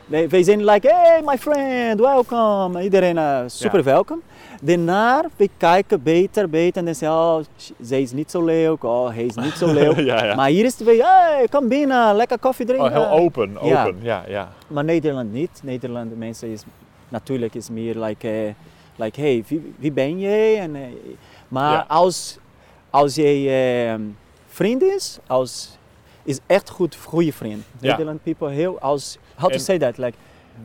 We, we zijn like, hey my friend, welcome, iedereen uh, super ja. welkom. Daarna, we kijken beter, beter en dan zeggen oh, zij is niet zo leuk, oh, hij is niet zo leuk. ja, ja. Maar hier is het weer, hey, kom binnen, lekker koffie drinken. Oh, heel open, open, ja. ja, ja. Maar Nederland niet, Nederland mensen is, natuurlijk is meer like... Uh, Like, hey, wie, wie ben jij? En, maar ja. als, als jij eh, vriend is, als, is echt goed, goede vriend. Ja. Nederland people, heel, als, how en, to say that? Like,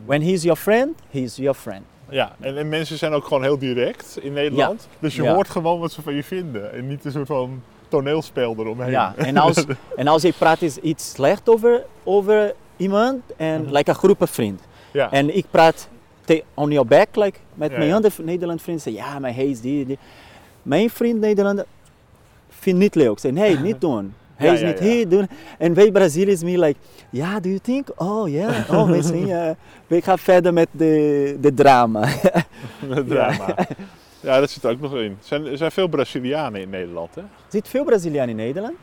when he's your friend, he's your friend. Ja, en, en mensen zijn ook gewoon heel direct in Nederland. Ja. Dus je ja. hoort gewoon wat ze van je vinden en niet een soort van toneelspel eromheen. Ja, en als, en als je praat is iets slecht over, over iemand, en mm-hmm. like een groep vriend. Ja. En ik praat... on your back, like, met ja, mijn ja. andere Nederlandse vrienden zei, ja, maar hij is die, die. Mijn vriend Nederlander vindt niet leuk. Zei, nee, niet doen. Hij ja, is ja, niet ja. hier, doen. En wij Brazilië is meer like, ja, yeah, do you think? Oh, ja. Yeah. Oh, misschien, uh, we gaan verder met de, de drama. de drama. Ja. ja, dat zit ook nog in. Zijn, er zijn veel Brazilianen in Nederland, hè? Er zitten veel Brazilianen in Nederland.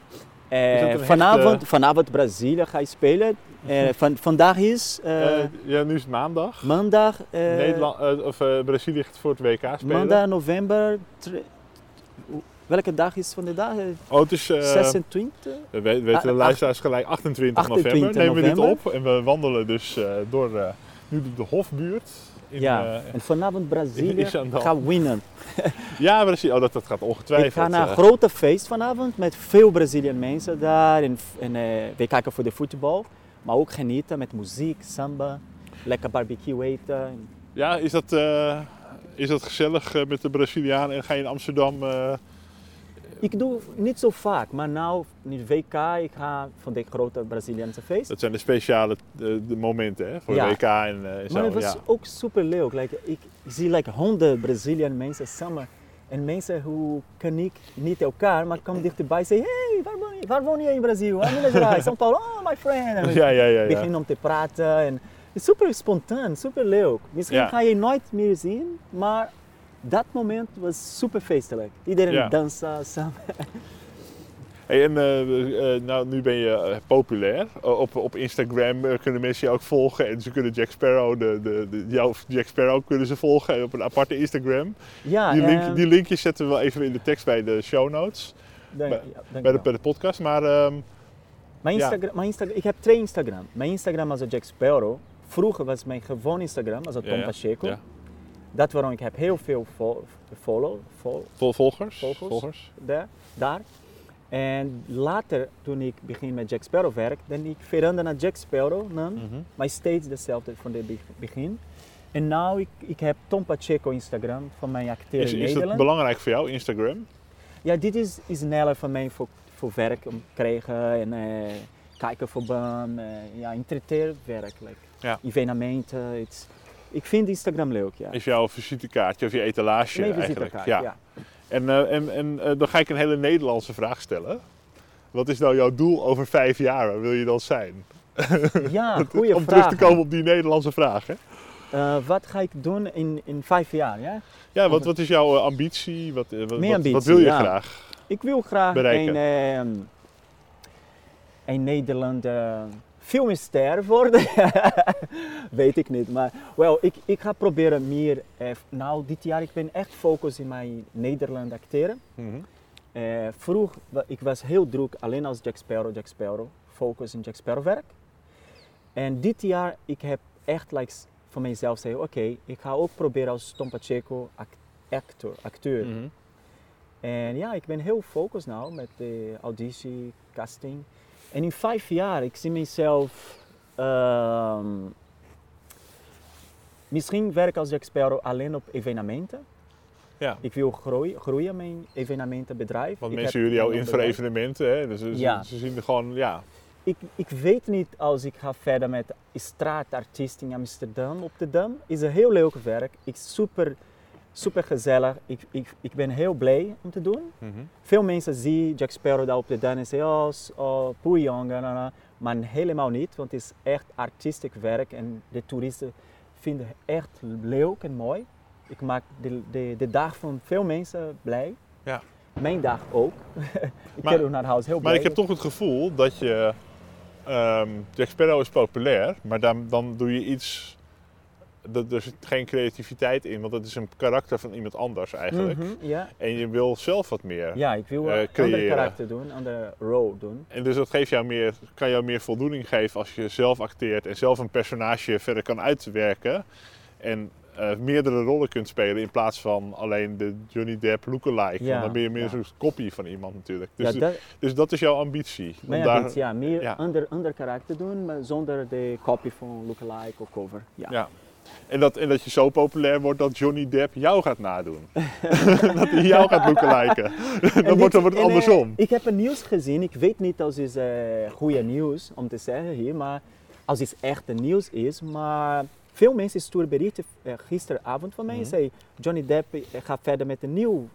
Uh, vanavond, hechte... vanavond Brazilië ga je spelen. Uh, van, vandaag is... Uh, uh, ja, nu is het maandag. Maandag... Uh, Nederland, uh, of uh, Brazilië gaat voor het W K spelen. Maandag, november... Tre... Welke dag is van de dag? Oh, het is... Uh, zesentwintig? We weten ah, de luisteraars gelijk, achtentwintig november. Nemen we dit op en we wandelen dus uh, door uh, nu de Hofbuurt. In, ja, uh, en vanavond Brazilië gaat winnen. ja, Brazilië. Oh, dat, dat gaat ongetwijfeld. Ik ga naar een uh, grote feest vanavond met veel Braziliaanse mensen daar. En, en uh, we kijken voor de voetbal. Maar ook genieten met muziek, samba, lekker barbecue eten. Ja, is dat, uh, is dat gezellig uh, met de Braziliaan en ga je in Amsterdam? Uh... Ik doe niet zo vaak, maar nou in het W K, ik ga van dit grote Braziliaanse feest. Dat zijn de speciale uh, de momenten hè, voor ja. W K en, uh, en zo. Maar het was ja. ook super leuk. Like, ik zie like, honderd Braziliaanse mensen samen. En mensen hoe ken ik niet elkaar, maar komen dichterbij en zeggen, hey, waar woon je, waar woon je in Brazil? Ah, Minas Gerais, São Paulo, oh, my friend. En we ja, ja, ja, ja. beginnen om te praten. En het is super spontaan, super leuk. Misschien ja. ga je nooit meer zien, maar dat moment was super feestelijk. Iedereen ja. dansen samen. Hey, en uh, uh, nou, nu ben je populair. Uh, op, op Instagram uh, kunnen mensen jou ook volgen en ze kunnen Jack Sparrow, de, de, de, jou Jack Sparrow kunnen ze volgen op een aparte Instagram. Ja, die, link, uh, die linkjes zetten we wel even in de tekst bij de show notes, dank, bij, ja, bij, de, bij de podcast. Maar um, mijn Instagram, ja. mijn Instagram, ik heb twee Instagram. Mijn Instagram als Jack Sparrow. Vroeger was mijn gewoon Instagram als Tom ja, ja. Pacheco. Ja. Dat waarom ik heb heel veel vol, follow, vol, vol, volgers. volgers, volgers. De, daar. En later, toen ik begin met Jack Sparrow werk, dan ik verander naar Jack Sparrow naam, mm-hmm. maar steeds dezelfde van het begin. En nu ik, ik heb Tom Pacheco Instagram van mijn acteur is, in is Nederland. Is dat belangrijk voor jou, Instagram? Ja, dit is, is sneller voor mij voor, voor werk om te krijgen en eh, kijken voor baan, eh, ja, entertainment werk, like, ja. evenementen. It's, ik vind Instagram leuk, ja. Is jouw visitekaartje of je etalage nee, eigenlijk? Ja. ja. En, uh, en, en uh, dan ga ik een hele Nederlandse vraag stellen. Wat is nou jouw doel over vijf jaar? Waar wil je dan zijn? Ja, goeie om vraag. Om terug te komen he? op die Nederlandse vraag. Hè? Uh, wat ga ik doen in, in vijf jaar? Ja, ja wat, wat is jouw uh, ambitie? Wat, uh, wat, Meer ambitie? Wat wil je ja. graag Ik wil graag bereiken? een, uh, een Nederlander filmster worden. Weet ik niet, maar wel, ik, ik ga proberen meer. Eh, nou, dit jaar ik ben echt focus in mijn Nederland acteren. Mm-hmm. Eh, vroeg, ik was heel druk alleen als Jack Sparrow, Jack Sparrow, focus in Jack Sparrow werk. En dit jaar ik heb echt like, van mezelf zeggen, oké, okay, ik ga ook proberen als Tom Pacheco acteur. acteur. Mm-hmm. En ja, ik ben heel focus nou met de auditie, casting. En in vijf jaar, ik zie mezelf, uh, misschien werk als Jack Sparrow alleen op evenementen. Ja. Ik wil groeien, groeien mijn evenementenbedrijf. Want ik mensen jullie jou in voor evenementen, hè? Dus, dus ja. ze zien er gewoon, ja. Ik, ik weet niet, als ik ga verder met straatartiesten in Amsterdam op de Dam, is een heel leuk werk. Ik super, super gezellig. Ik, ik, ik ben heel blij om te doen. Mm-hmm. Veel mensen zien Jack Sparrow daar op de Dam en zeggen, oh, oh poei jongen, maar helemaal niet, want het is echt artistiek werk en de toeristen vinden het echt leuk en mooi. Ik maak de, de, de dag van veel mensen blij. Ja. Mijn dag ook. ik maar, ken naar huis heel blij. Maar ik heb toch het gevoel dat je... Um, Jack Sparrow is populair, maar dan, dan doe je iets... Dat, er zit geen creativiteit in, want dat is een karakter van iemand anders eigenlijk. Mm-hmm, yeah. En je wil zelf wat meer creëren. Ja, ik wil een uh, ander karakter doen, een andere rol doen. En dus dat geeft jou meer, kan jou meer voldoening geven als je zelf acteert en zelf een personage verder kan uitwerken. En, Uh, meerdere rollen kunt spelen in plaats van alleen de Johnny Depp lookalike. Ja, dan ben je meer ja. zo'n kopie van iemand natuurlijk. Dus, ja, dat, dus dat is jouw ambitie. Mijn daar, ambitie, ja. Meer ja. Ander, ander karakter doen, maar zonder de kopie van lookalike of cover. Ja. Ja. En, dat, en dat je zo populair wordt dat Johnny Depp jou gaat nadoen. dat hij jou gaat lookalike. dan dit, wordt het andersom. Uh, ik heb een nieuws gezien. Ik weet niet als het uh, goede nieuws om te zeggen hier, maar als het echt nieuws is, maar... Veel mensen sturen berichten uh, gisteravond van mij en mm-hmm. zei Johnny Depp gaat verder met een nieuw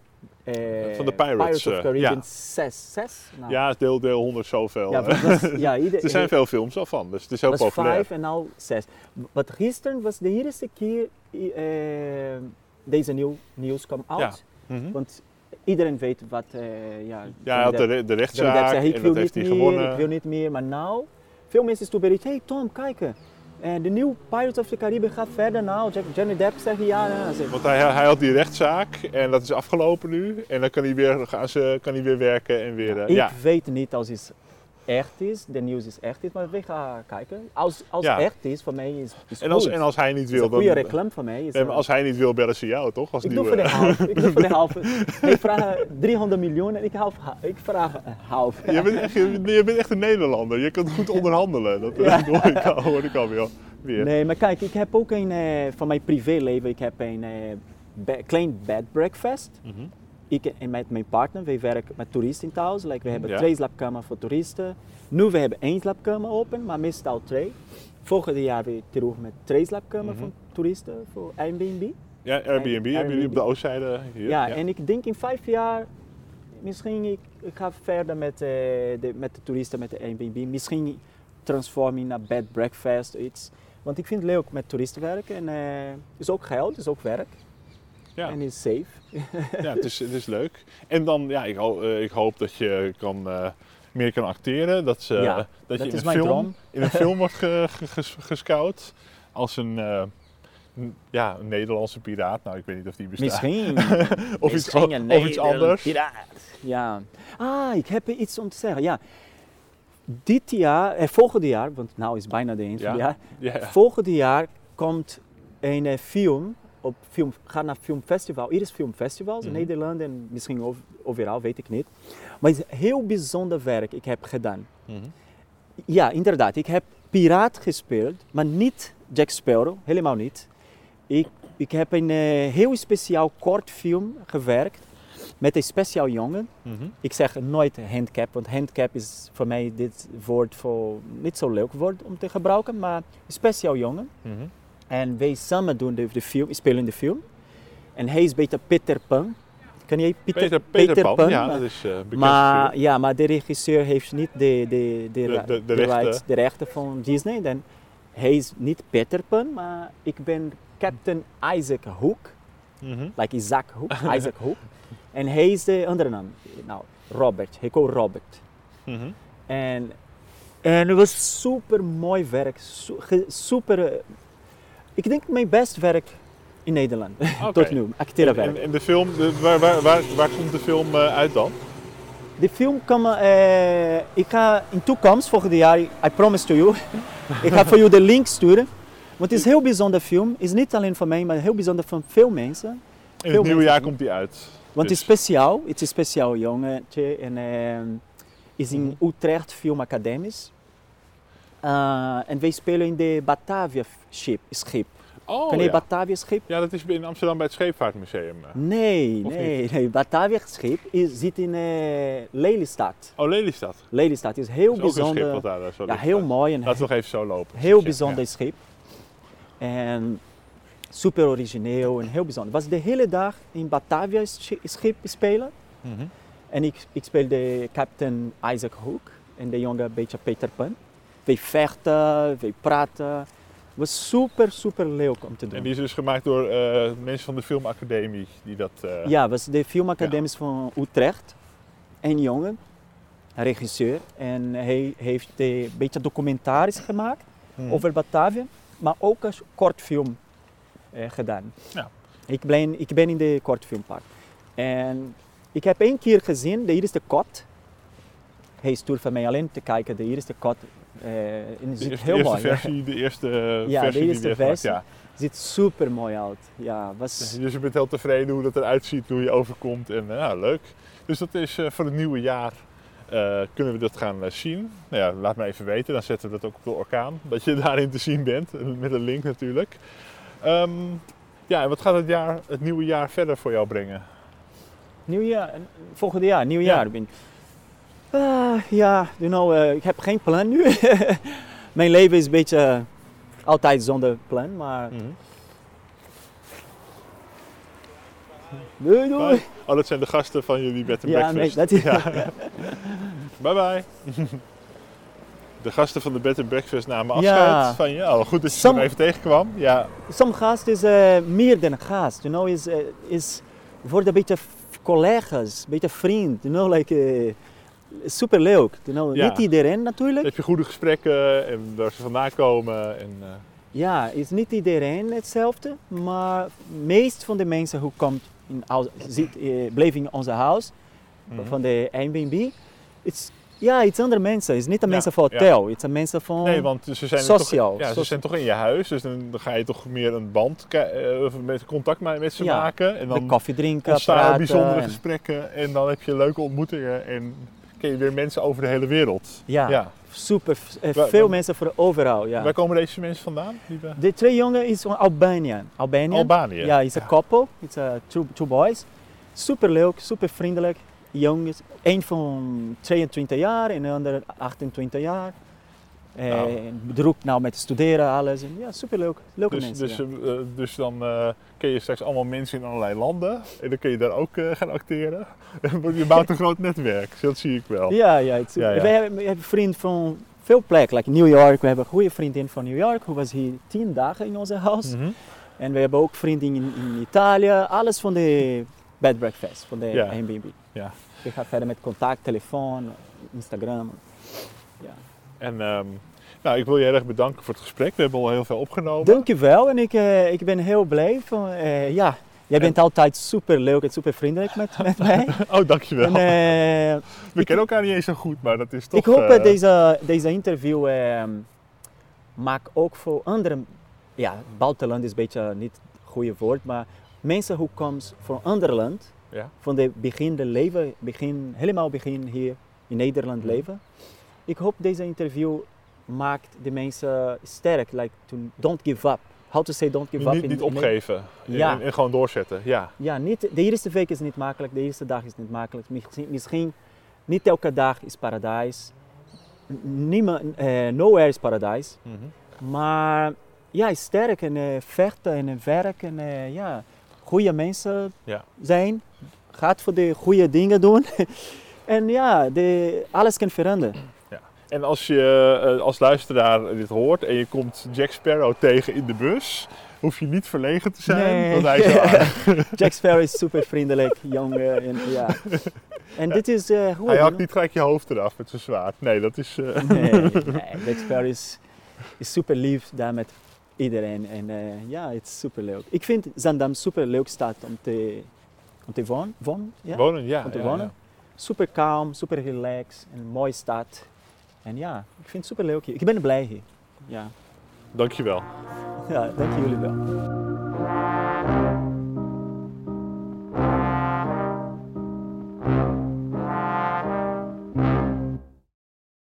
uh, van de Pirates, Pirates of the Caribbean zes. Uh, ja, nou. ja deel, deel honderd zoveel. Ja, was, ja, ieder, er zijn veel films al van, dus het is heel populair. vijf en nou zes. Want gisteren was de eerste keer uh, deze nieuw nieuws kwam uit. Ja. Mm-hmm. Want iedereen weet wat... Uh, ja, ja dat, de, de rechtszaak zei, ik en wil dat heeft hij gewonnen. Ik wil niet meer, maar nou... Veel mensen sturen berichten, hey Tom, kijken. En de nieuwe Pirates of the Caribbean gaat verder, nou, Johnny Depp zegt ja. ja. Want hij, hij had die rechtszaak en dat is afgelopen nu en dan kan hij weer, kan hij weer werken en weer... Ja, ik ja. weet niet als het echt is, de nieuws is echt is, maar we gaan kijken. Als, als ja. echt is, voor mij is het en als, en als hij niet wil... Een goede reclame van mij. Is en als hij niet wil, bellen ze jou toch? Als ik, nieuwe... doe voor de half, ik doe voor de half. Ik vraag driehonderd miljoen en ik, half, ik vraag half. Je bent, echt, je, je bent echt een Nederlander. Je kunt goed onderhandelen. Dat ja. hoor, ik al, hoor ik al weer. Nee, maar kijk, ik heb ook een... Uh, van mijn privéleven, ik heb een uh, be- klein bed breakfast. Mm-hmm. Ik en met mijn partner, wij werken met toeristen thuis. Like, we hebben ja. twee slaapkamers voor toeristen. Nu we hebben één slaapkamer open, maar meestal twee. Volgend jaar weer terug met twee slaapkamers mm-hmm. voor toeristen, voor Airbnb. Ja, Airbnb, Airbnb. hebben jullie op de Oostzijde hier. Ja, ja, en ik denk in vijf jaar, misschien ik, ik ga verder met, uh, de, met de toeristen, met de Airbnb. Misschien transformen naar bed, breakfast, iets. Want ik vind het leuk met toeristen werken. En het uh, is ook geld, is ook werk. Ja. En is safe. ja, het is, het is leuk. En dan, ja, ik, ho- ik hoop dat je kan, uh, meer kan acteren. Dat, uh, ja, dat, dat je in een, film, in een film wordt ge- ge- gescout als een, uh, n- ja, een Nederlandse piraat. Nou, ik weet niet of die bestaat. Misschien. of, Misschien iets, een of iets anders. Piraat. Ja. Ah, ik heb iets om te zeggen. Ja. Dit jaar, eh, volgend jaar, want nou is bijna de eind van het jaar. Ja, ja. Volgend jaar komt een uh, film... Op film, ga naar filmfestival, hier is filmfestivals mm-hmm. in Nederland en misschien over, overal, weet ik niet. Maar het is een heel bijzonder werk ik heb gedaan. Mm-hmm. Ja, inderdaad, ik heb piraat gespeeld, maar niet Jack Sparrow, helemaal niet. Ik, ik heb een uh, heel speciaal kort film gewerkt met een speciaal jongen. Mm-hmm. Ik zeg nooit handicap, want handicap is voor mij dit woord voor, niet zo'n leuk woord om te gebruiken, maar een speciaal jongen. Mm-hmm. En wij samen doen de, de film, spelen de film. En hij is beter Peter Pan. Kan jij Peter, Peter, Peter, Peter Pan? Pan? Ja, dat is uh, bekend. Maar, ja, maar de regisseur heeft niet de, de, de, de, de, de, de, rights, de rechten van Disney. Dan, hij is niet Peter Pan, maar ik ben Captain Isaac Hook. Mm-hmm. Like Isaac Hook, Isaac Hook. En hij is de andere naam. Nou, Robert. Hij komt Robert. Mm-hmm. En, en het was super mooi werk. Super... Ik denk mijn best werk in Nederland, okay. tot nu, acteren werk. En, en de film, de, waar, waar, waar, waar komt de film uit dan? De film kan, uh, ik ga in toekomst, volgend jaar, I promise to you, ik ga voor jou de link sturen. Want het is een heel bijzonder film, het is niet alleen van mij, maar heel bijzonder van veel mensen. In het veel nieuwe jaar komt die uit. Want dus. Het is speciaal, het is een speciaal jongetje en uh, is in Utrecht Film Academisch. Uh, en wij spelen in de Batavia schip. schip. Oh, Ken je ja. Batavia schip? Ja, dat is in Amsterdam bij het Scheepvaartmuseum. Nee, nee, nee. Batavia schip is, zit in uh, Lelystad. Oh, Lelystad. Lelystad is heel dat is bijzonder. Ook een schip wat daar is, ja, heel mooi. En Laten we nog even zo lopen. Heel dus, bijzonder ja. schip. En super origineel en heel bijzonder. Ik was de hele dag in Batavia schip spelen. Mm-hmm. En ik, ik speelde Captain Isaac Hook en de jonge beetje Peter Pan. Wij vechten, wij praten. Het was super, super leuk om te doen. En die is dus gemaakt door uh, mensen van de Film Academie die dat... Uh... Ja, het was de Film Academisch ja. van Utrecht. Een jongen, een regisseur. En hij heeft een beetje documentaries gemaakt hmm. over Batavia. Maar ook een kortfilm uh, gedaan. Ja. Ik, ben, ik ben in de kortfilmpark. En ik heb één keer gezien, de eerste kot. Hij stuurde van mij alleen te kijken, de eerste kot. Uh, en het de ziet heel mooi versie, de eerste ja, versie de eerste die versie ja. ziet super mooi uit. Ja, was... Dus je bent heel tevreden hoe dat eruit ziet, hoe je overkomt en nou, leuk. Dus dat is uh, voor het nieuwe jaar uh, kunnen we dat gaan uh, zien. Nou ja, laat me even weten, dan zetten we dat ook op de Orkaan, dat je daarin te zien bent, met een link natuurlijk. Um, ja, en wat gaat het, jaar, het nieuwe jaar verder voor jou brengen? Nieuwjaar, volgende jaar, nieuw jaar. Ja. Ben... Uh, ja, you know, uh, ik heb geen plan nu. Mijn leven is een beetje uh, altijd zonder plan, maar... Mm-hmm. Doei, doei. Bye. Oh, dat zijn de gasten van jullie bed and ja, breakfast. Nee, dat is... ja. Bye bye. De gasten van de bed and breakfast namen afscheid ja. van je. Oh, goed dat je Some... hem even tegenkwam. Ja. Sommige gast is uh, meer dan een gast, you know, is, uh, is wordt een beetje collega's, een beetje vriend, you know, like... Uh, super leuk. Nou, ja. Niet iedereen natuurlijk. Heb je goede gesprekken en waar ze vandaan komen. En, uh... Ja, is niet iedereen hetzelfde, maar de meeste van de mensen die komt in, zit, uh, bleven in onze huis, mm-hmm. van de Airbnb, it's, ja, het zijn andere mensen. Het is niet de ja, mensen van hotel, het ja. zijn mensen van nee, want ze zijn sociaal. Toch, ja, ze so- zijn toch in je huis, dus dan ga je toch meer een band, uh, met contact met ze ja, maken. En dan koffie drinken, praten. Bijzondere en... gesprekken en dan heb je leuke ontmoetingen. En... je weer mensen over de hele wereld. Ja, ja. super. Eh, waar, veel waar, mensen voor overal. Ja. Waar komen deze mensen vandaan? Lieve? De twee jongen is van Albanië. Albanië. Albanië. Ja, is een ja. koppel. It's a two, two boys. Super leuk, super vriendelijk. Jongens, één van tweeëntwintig jaar en de ander achtentwintig jaar. Eh, nou. Druk nou met studeren alles. En ja, super leuk. Leuke dus, mensen. Dus, ja. uh, dus dan uh, ken je straks allemaal mensen in allerlei landen. En dan kun je daar ook uh, gaan acteren. Je bouwt een groot netwerk. Dat zie ik wel. Ja, ja. ja, ja. We hebben, we hebben vrienden van veel plekken. Like New York. We hebben een goede vriendin van New York. Die was hier tien dagen in onze huis. Mm-hmm. En we hebben ook vrienden in, in Italië. Alles van de bed breakfast. Van de ja. Airbnb. Ja. Je gaat verder met contact, telefoon, Instagram. Ja. En um, nou, ik wil je heel erg bedanken voor het gesprek. We hebben al heel veel opgenomen. Dankjewel en ik, uh, ik ben heel blij. Van, uh, ja, jij bent en... altijd super leuk en super vriendelijk met, met mij. Oh, dankjewel. En, uh, we ik... kennen elkaar niet eens zo goed, maar dat is toch... Ik hoop dat uh, deze, deze interview uh, maakt ook voor andere... Ja, buitenland is een beetje niet het goede woord, maar mensen die komen van een ander land, ja. van het begin de leven, begin, helemaal begin hier in Nederland leven. Ik hoop deze interview maakt de mensen sterk, like to don't give up. How to say don't give up. Niet, in, niet opgeven in, ja. en, en gewoon doorzetten. Ja, ja niet, de eerste week is niet makkelijk, de eerste dag is niet makkelijk. Misschien, misschien niet elke dag is paradijs. Niemand, eh, nowhere is paradijs. Mm-hmm. Maar ja, sterk en eh, vechten en werken. Eh, ja, goede mensen ja. zijn. Gaat voor de goede dingen doen. En ja, de, alles kan veranderen. En als je als luisteraar dit hoort en je komt Jack Sparrow tegen in de bus, hoef je niet verlegen te zijn, nee. want hij is wel Jack Sparrow is super vriendelijk, jong en ja. En ja. dit is uh, hoe hij hakt niet gelijk je hoofd eraf met zijn zwaard. Nee, dat is. Uh... Nee, nee, Jack Sparrow is, is super lief daar met iedereen en uh, ja, het is super leuk. Ik vind Zaandam super leuk stad om te om te wonen, wonen, ja. Wonen, ja, om te ja, wonen. Ja. Super kalm, super relaxed, een mooie stad. En ja, ik vind het super leuk hier. Ik ben blij hier. Ja. Dankjewel. Ja, dank jullie wel.